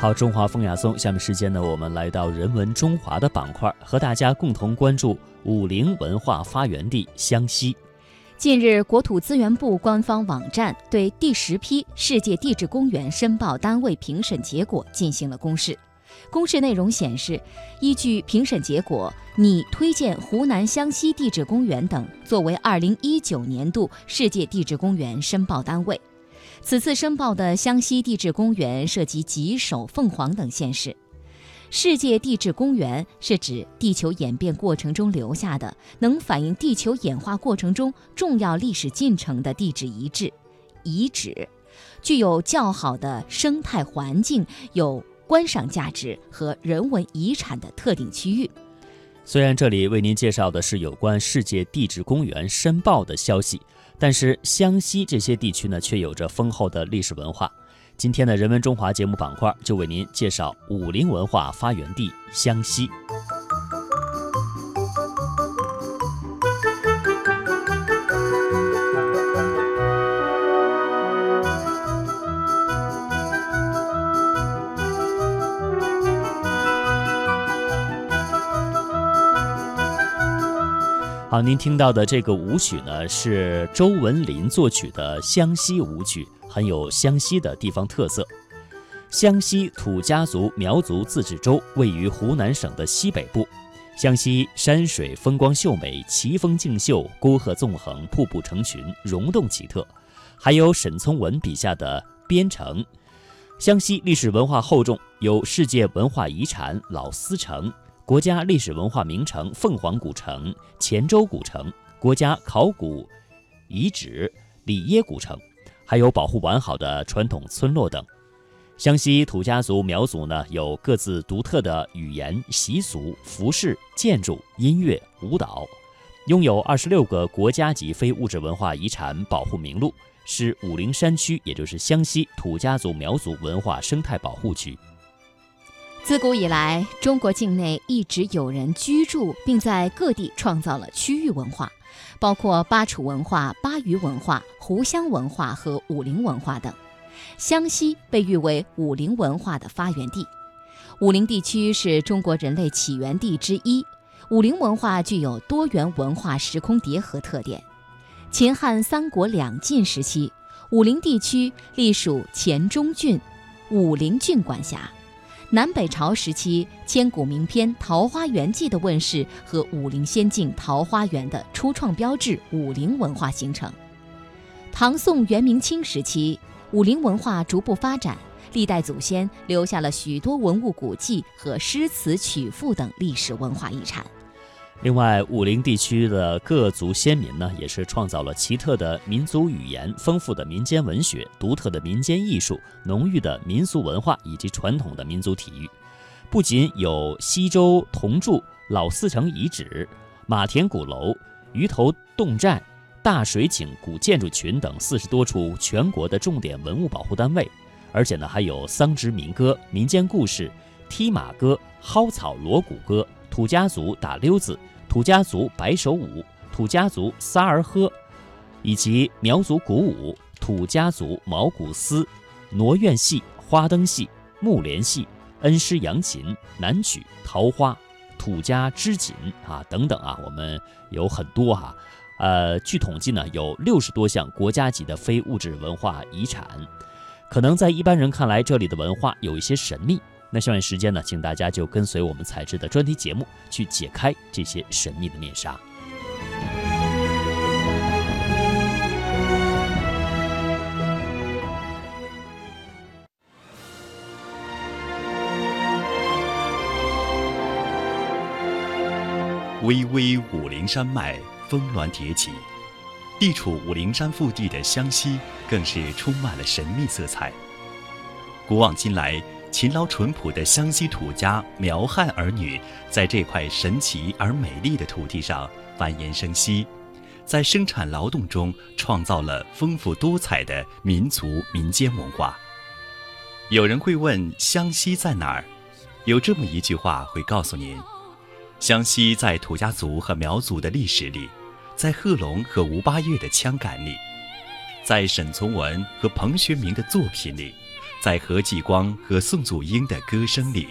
好，中华风雅颂，下面时间呢，我们来到人文中华的板块，和大家共同关注武陵文化发源地湘西。近日，国土资源部官方网站对第10批世界地质公园申报单位评审结果进行了公示。公示内容显示，依据评审结果，拟推荐湖南湘西地质公园等作为2019年度世界地质公园申报单位。此次申报的湘西地质公园涉及吉首、凤凰等县市。世界地质公园是指地球演变过程中留下的、能反映地球演化过程中重要历史进程的地质遗址，具有较好的生态环境、有观赏价值和人文遗产的特定区域。虽然这里为您介绍的是有关世界地质公园申报的消息，但是湘西这些地区呢，却有着丰厚的历史文化。今天的人文中华节目板块就为您介绍武陵文化发源地湘西。好，您听到的这个舞曲呢，是周文林作曲的湘西舞曲，很有湘西的地方特色。湘西土家族苗族自治州位于湖南省的西北部，湘西山水风光秀美，奇峰竞秀，沟壑纵横，瀑布成群，溶洞奇特，还有沈从文笔下的边城。湘西历史文化厚重，有世界文化遗产老司城、国家历史文化名城凤凰古城、黔州古城、国家考古遗址里耶古城，还有保护完好的传统村落等。湘西土家族苗族呢，有各自独特的语言、习俗、服饰、建筑、音乐、舞蹈，拥有26个国家级非物质文化遗产保护名录，是武陵山区，也就是湘西土家族苗族文化生态保护区。自古以来，中国境内一直有人居住，并在各地创造了区域文化，包括巴楚文化、巴渝文化、湖湘文化和武陵文化等。湘西被誉为武陵文化的发源地。武陵地区是中国人类起源地之一，武陵文化具有多元文化时空叠合特点。秦汉三国两晋时期，武陵地区隶属黔中郡、武陵郡管辖。南北朝时期，千古名篇《桃花源记》的问世和武陵仙境桃花源的初创标志武陵文化形成。唐宋元明清时期，武陵文化逐步发展，历代祖先留下了许多文物古迹和诗词曲赋等历史文化遗产。另外，武陵地区的各族先民呢，也是创造了奇特的民族语言、丰富的民间文学、独特的民间艺术、浓郁的民俗文化以及传统的民族体育。不仅有西周铜柱、老司城遗址、马田鼓楼、鱼头洞寨、大水井古建筑群等40多处全国的重点文物保护单位，而且呢，还有桑植民歌、民间故事、踢马歌、蒿草锣鼓歌、土家族打溜子、土家族白手舞、土家族撒儿喝，以及苗族鼓舞、土家族毛鼓丝、傩院戏、花灯戏、木莲戏、恩师扬琴、南曲、桃花、土家织锦啊等等啊，我们有很多哈。据统计呢，有60多项国家级的非物质文化遗产。可能在一般人看来，这里的文化有一些神秘。那下面时间呢，请大家就跟随我们采制的专题节目，去解开这些神秘的面纱。巍巍武陵山脉峰峦叠起，地处武陵山腹地的湘西，更是充满了神秘色彩。古往今来，勤劳淳朴的湘西土家苗汉儿女，在这块神奇而美丽的土地上繁衍生息，在生产劳动中创造了丰富多彩的民族民间文化。有人会问，湘西在哪儿？有这么一句话会告诉您，湘西在土家族和苗族的历史里，在贺龙和吴八月的枪杆里，在沈从文和彭学明的作品里，在何继光和宋祖英的歌声里，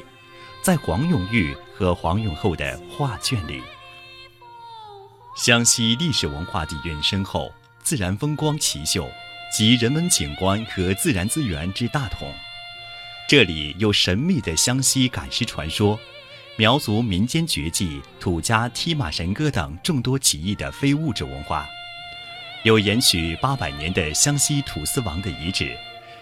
在黄永玉和黄永后的画卷里。湘西历史文化底蕴深厚，自然风光奇秀，集人文景观和自然资源之大同。这里有神秘的湘西赶尸传说，苗族民间绝技、土家踢马神歌等众多奇异的非物质文化，有延续800年的湘西土司王的遗址，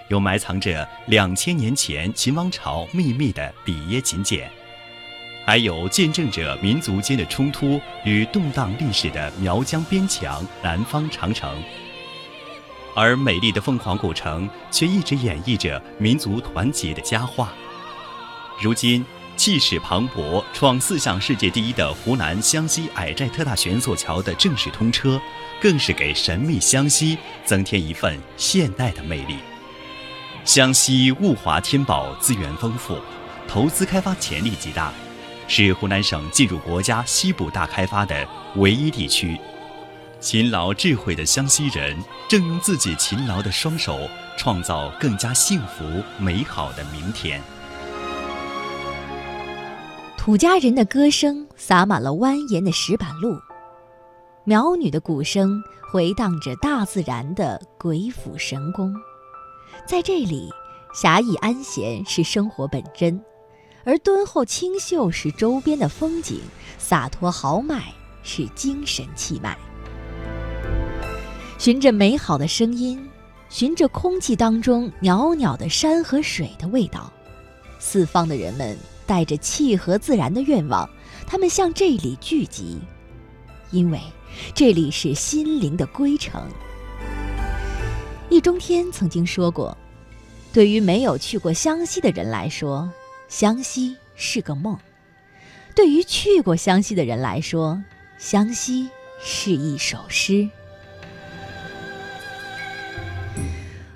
有埋藏着2000年前秦王朝秘密的里耶秦简，还有见证着民族间的冲突与动荡历史的苗疆边墙南方长城。而美丽的凤凰古城却一直演绎着民族团结的佳话。如今气势磅礴、创4项世界第一的湖南湘西矮寨特大悬索桥的正式通车，更是给神秘湘西增添一份现代的魅力。湘西物华天宝，资源丰富，投资开发潜力极大，是湖南省进入国家西部大开发的唯一地区。勤劳智慧的湘西人正用自己勤劳的双手，创造更加幸福美好的明天。土家人的歌声洒满了蜿蜒的石板路，苗女的鼓声回荡着大自然的鬼斧神工。在这里，侠义安闲是生活本真，而敦厚清秀是周边的风景，洒脱豪迈是精神气脉。循着美好的声音，循着空气当中袅袅的山和水的味道，四方的人们带着契合自然的愿望，他们向这里聚集，因为这里是心灵的归程。易中天曾经说过，对于没有去过湘西的人来说，湘西是个梦；对于去过湘西的人来说，湘西是一首诗。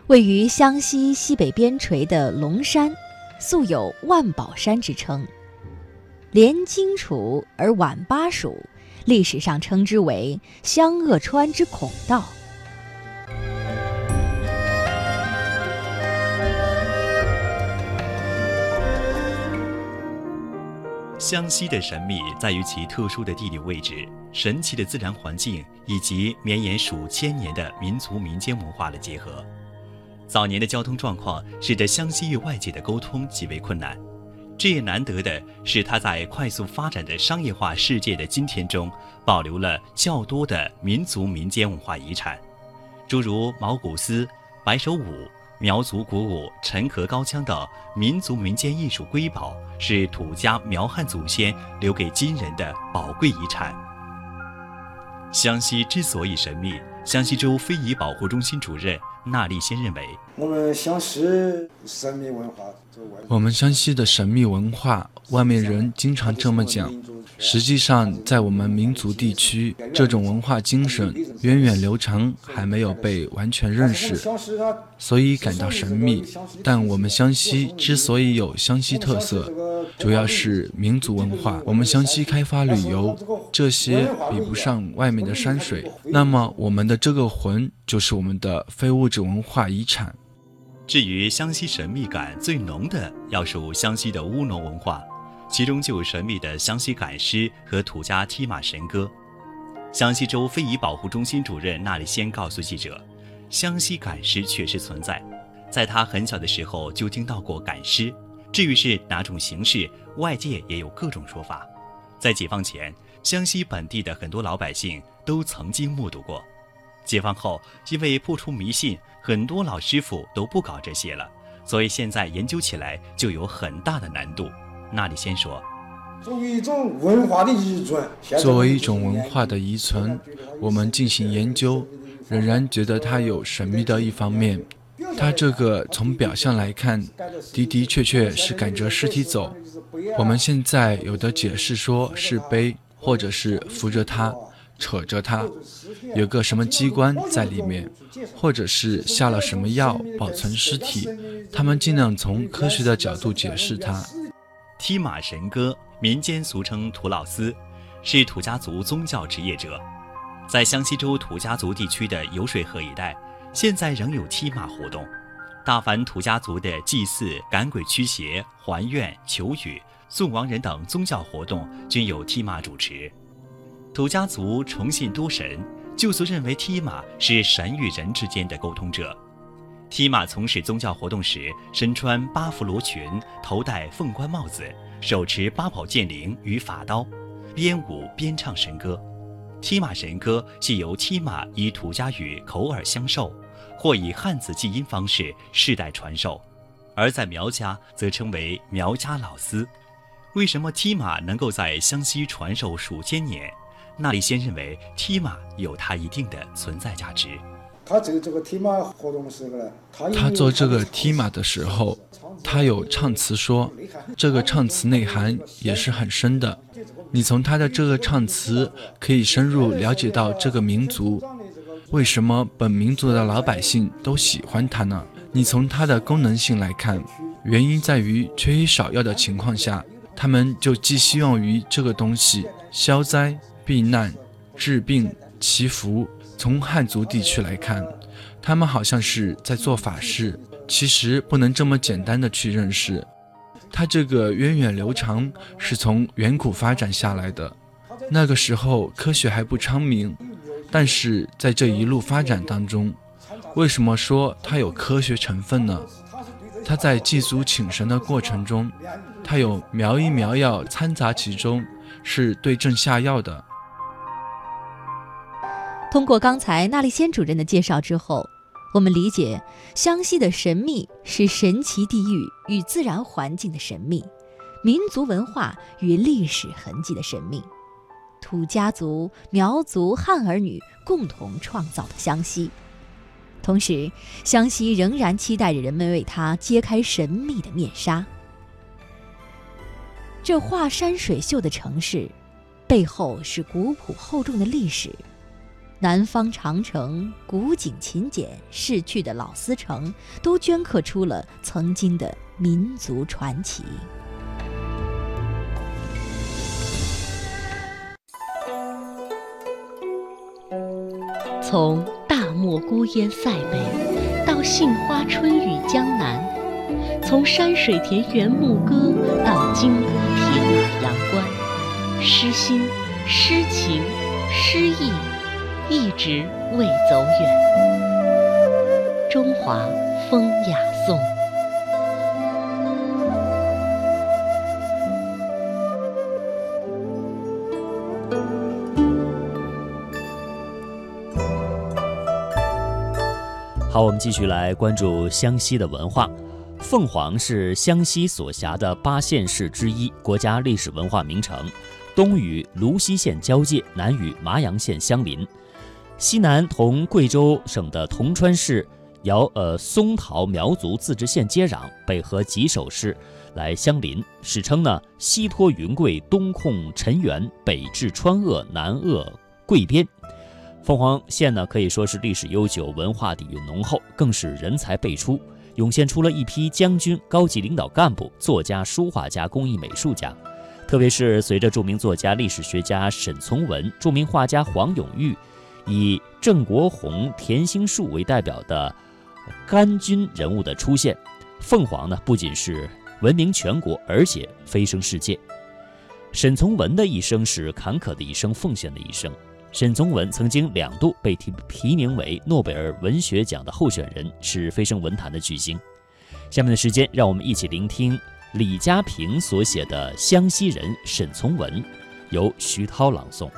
位于湘西西北边陲的龙山，素有万宝山之称，连荆楚而晚巴蜀，历史上称之为湘鄂川之孔道。湘西的神秘在于其特殊的地理位置、神奇的自然环境以及绵延数千年的民族民间文化的结合。早年的交通状况使得湘西与外界的沟通极为困难，这也难得的是它在快速发展的商业化世界的今天中，保留了较多的民族民间文化遗产，诸如毛古丝、白手舞、苗族鼓舞、陈壳高腔等民族民间艺术瑰宝，是土家苗汉祖先留给今人的宝贵遗产。湘西之所以神秘，湘西州非遗保护中心主任纳立先认为，我们湘西的神秘文化，外面人经常这么讲，实际上在我们民族地区，这种文化精神源远流长，还没有被完全认识，所以感到神秘。但我们湘西之所以有湘西特色，主要是民族文化。我们湘西开发旅游，这些比不上外面的山水，那么我们的这个魂就是我们的非物质文化遗产。至于湘西神秘感最浓的，要属湘西的乌农文化，其中就有神秘的湘西赶尸和土家踢马神歌。湘西州非遗保护中心主任纳立先告诉记者，湘西赶尸确实存在，在他很小的时候就听到过赶尸，至于是哪种形式，外界也有各种说法。在解放前，湘西本地的很多老百姓都曾经目睹过，解放后因为破除迷信，很多老师傅都不搞这些了，所以现在研究起来就有很大的难度。纳立先说，作为一种文化的遗存，我们进行研究，仍然觉得它有神秘的一方面。它这个从表象来看，的的确确是赶着尸体走，我们现在有的解释说是背，或者是扶着它扯着它，有个什么机关在里面，或者是下了什么药保存尸体，他们尽量从科学的角度解释它。踢马神歌，民间俗称土老司，是土家族宗教职业者。在湘西州土家族地区的酉水河一带，现在仍有踢马活动，大凡土家族的祭祀、赶鬼驱邪、还愿、求雨、送亡人等宗教活动均有踢马主持。土家族崇信多神，就俗认为踢马是神与人之间的沟通者。踢马从事宗教活动时，身穿八幅罗裙，头戴凤冠帽子，手持八宝剑铃与法刀，边舞边唱神歌。踢马神歌系由踢马以土家语口耳相授，或以汉字记音方式世代传授，而在苗家则称为苗家老司。为什么踢马能够在湘西传授数千年？那里先认为踢马有它一定的存在价值。他做这个踢马的时候，他有唱词说，这个唱词内涵也是很深的。你从他的这个唱词可以深入了解到这个民族，为什么本民族的老百姓都喜欢他呢？你从他的功能性来看，原因在于缺医少药的情况下，他们就寄希望于这个东西消灾避难、治病祈福。从汉族地区来看，他们好像是在做法事，其实不能这么简单的去认识。它这个源远流长是从远古发展下来的，那个时候科学还不昌明，但是在这一路发展当中，为什么说它有科学成分呢？它在祭祖请神的过程中，它有苗医苗药掺杂其中，是对症下药的。通过刚才纳丽仙主任的介绍之后，我们理解湘西的神秘是神奇地域与自然环境的神秘，民族文化与历史痕迹的神秘，土家族、苗族、汉儿女共同创造的湘西。同时，湘西仍然期待着人们为它揭开神秘的面纱。这画山水秀的城市，背后是古朴厚重的历史。南方长城、古井秦简、逝去的老司城，都镌刻出了曾经的民族传奇。从大漠孤烟塞北到杏花春雨江南，从山水田园牧歌到金戈铁马阳关，诗心、诗情、诗意一直未走远。中华风雅颂。好，我们继续来关注湘西的文化。凤凰是湘西所辖的8县市之一，国家历史文化名城，东与泸溪县交界，南与麻阳县相邻。西南同贵州省的铜川市松桃苗族自治县接壤，北和吉首市来相邻，史称呢西托云贵，东控陈元，北至川鄂，南扼贵边。凤凰县呢可以说是历史悠久，文化底蕴浓厚，更是人才辈出，涌现出了一批将军、高级领导干部、作家、书画家、工艺美术家。特别是随着著名作家、历史学家沈从文、著名画家黄永玉，以郑国洪、田兴树为代表的甘军人物的出现，凤凰呢不仅是闻名全国，而且飞升世界。沈从文的一生是坎坷的一生，奉献的一生。沈从文曾经2度被提名为诺贝尔文学奖的候选人，是飞升文坛的巨星。下面的时间，让我们一起聆听李嘉平所写的《湘西人沈从文》，由徐涛朗诵。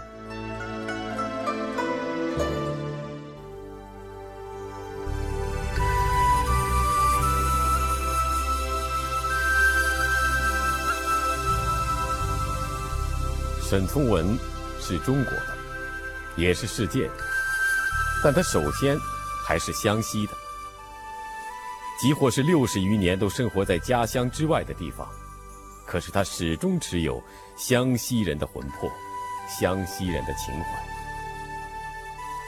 沈从文是中国的，也是世界的，但他首先还是湘西的，即或是60余年都生活在家乡之外的地方，可是他始终持有湘西人的魂魄，湘西人的情怀。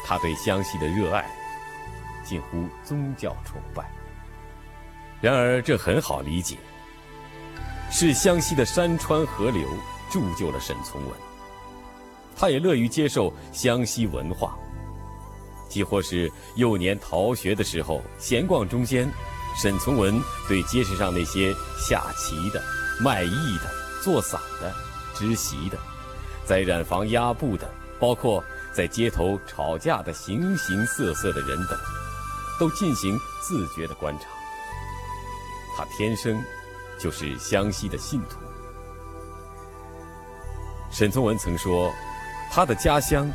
他对湘西的热爱近乎宗教崇拜。然而这很好理解，是湘西的山川河流铸就了沈从文，他也乐于接受湘西文化，即或是幼年逃学的时候闲逛中间，沈从文对街市上那些下棋的、卖艺的、做伞的、织席的，在染坊压布的，包括在街头吵架的形形色色的人等，都进行自觉的观察。他天生就是湘西的信徒。沈从文曾说，他的家乡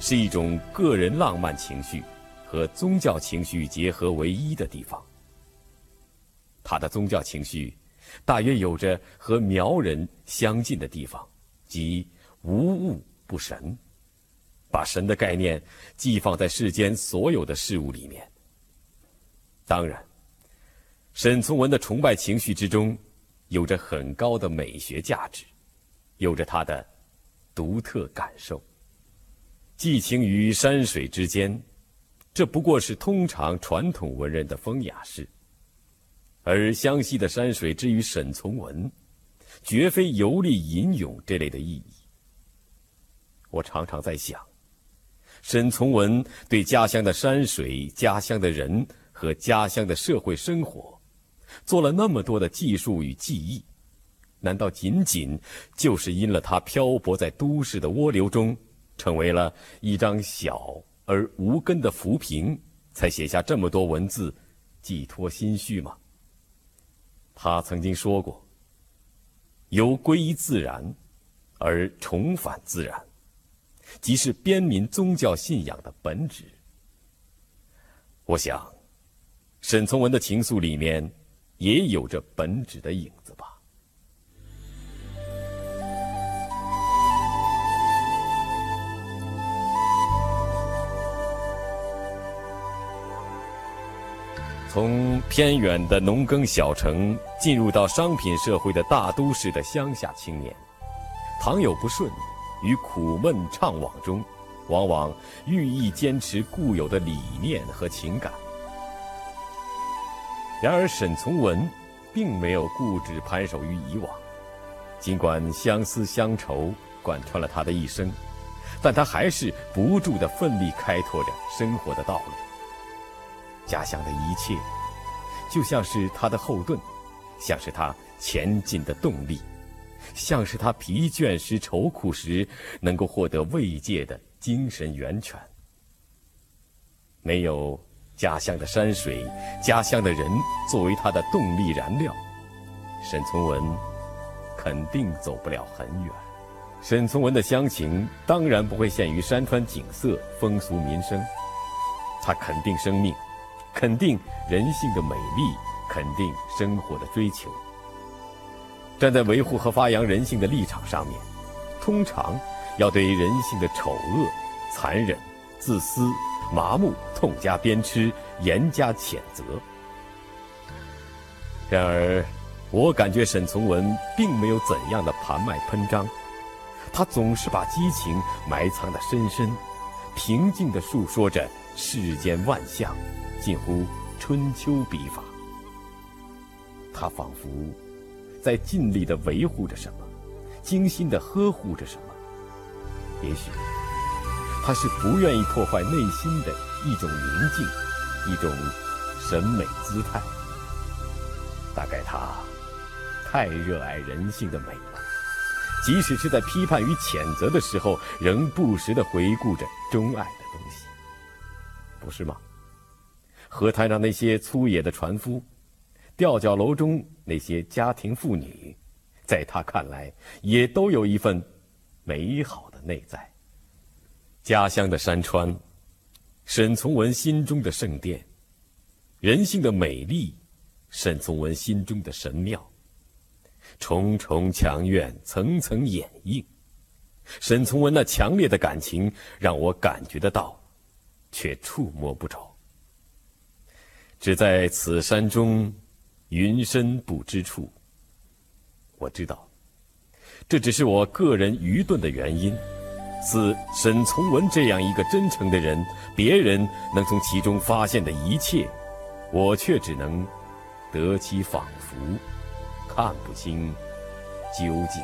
是一种个人浪漫情绪和宗教情绪结合为一的地方。他的宗教情绪大约有着和苗人相近的地方，即无物不神，把神的概念寄放在世间所有的事物里面。当然，沈从文的崇拜情绪之中有着很高的美学价值，有着他的独特感受，寄情于山水之间，这不过是通常传统文人的风雅事。而湘西的山水之于沈从文，绝非游历吟咏这类的意义。我常常在想，沈从文对家乡的山水、家乡的人和家乡的社会生活做了那么多的记述与记忆，难道仅仅就是因了他漂泊在都市的涡流中，成为了一张小而无根的浮萍，才写下这么多文字寄托心绪吗？他曾经说过，由归依自然而重返自然，即是边民宗教信仰的本质。我想，沈从文的情愫里面也有着本质的影子吧。从偏远的农耕小城进入到商品社会的大都市的乡下青年，倘有不顺，于苦闷怅惘中，往往寓意坚持固有的理念和情感。然而沈从文并没有固执攀守于以往，尽管相思乡愁贯穿了他的一生，但他还是不住地奋力开拓着生活的道路。家乡的一切就像是他的后盾，像是他前进的动力，像是他疲倦时、愁苦时能够获得慰藉的精神源泉。没有家乡的山水、家乡的人作为他的动力燃料，沈从文肯定走不了很远。沈从文的乡情当然不会限于山川景色、风俗民生，他肯定生命，肯定人性的美丽，肯定生活的追求。站在维护和发扬人性的立场上面，通常要对人性的丑恶、残忍、自私、麻木痛加鞭笞，严加谴责。然而，我感觉沈从文并没有怎样的盘卖喷张，他总是把激情埋藏得深深，平静地述说着世间万象，近乎春秋笔法。他仿佛在尽力地维护着什么，精心地呵护着什么。也许他是不愿意破坏内心的一种宁静，一种审美姿态。大概他太热爱人性的美了，即使是在批判与谴责的时候，仍不时地回顾着钟爱的东西，不是吗？河滩上那些粗野的船夫，吊脚楼中那些家庭妇女，在他看来也都有一份美好的内在。家乡的山川，沈从文心中的圣殿；人性的美丽，沈从文心中的神庙。重重墙院，层层掩映，沈从文那强烈的感情让我感觉得到，却触摸不着。只在此山中，云深不知处。我知道，这只是我个人愚钝的原因。似沈从文这样一个真诚的人，别人能从其中发现的一切，我却只能得其仿佛，看不清究竟。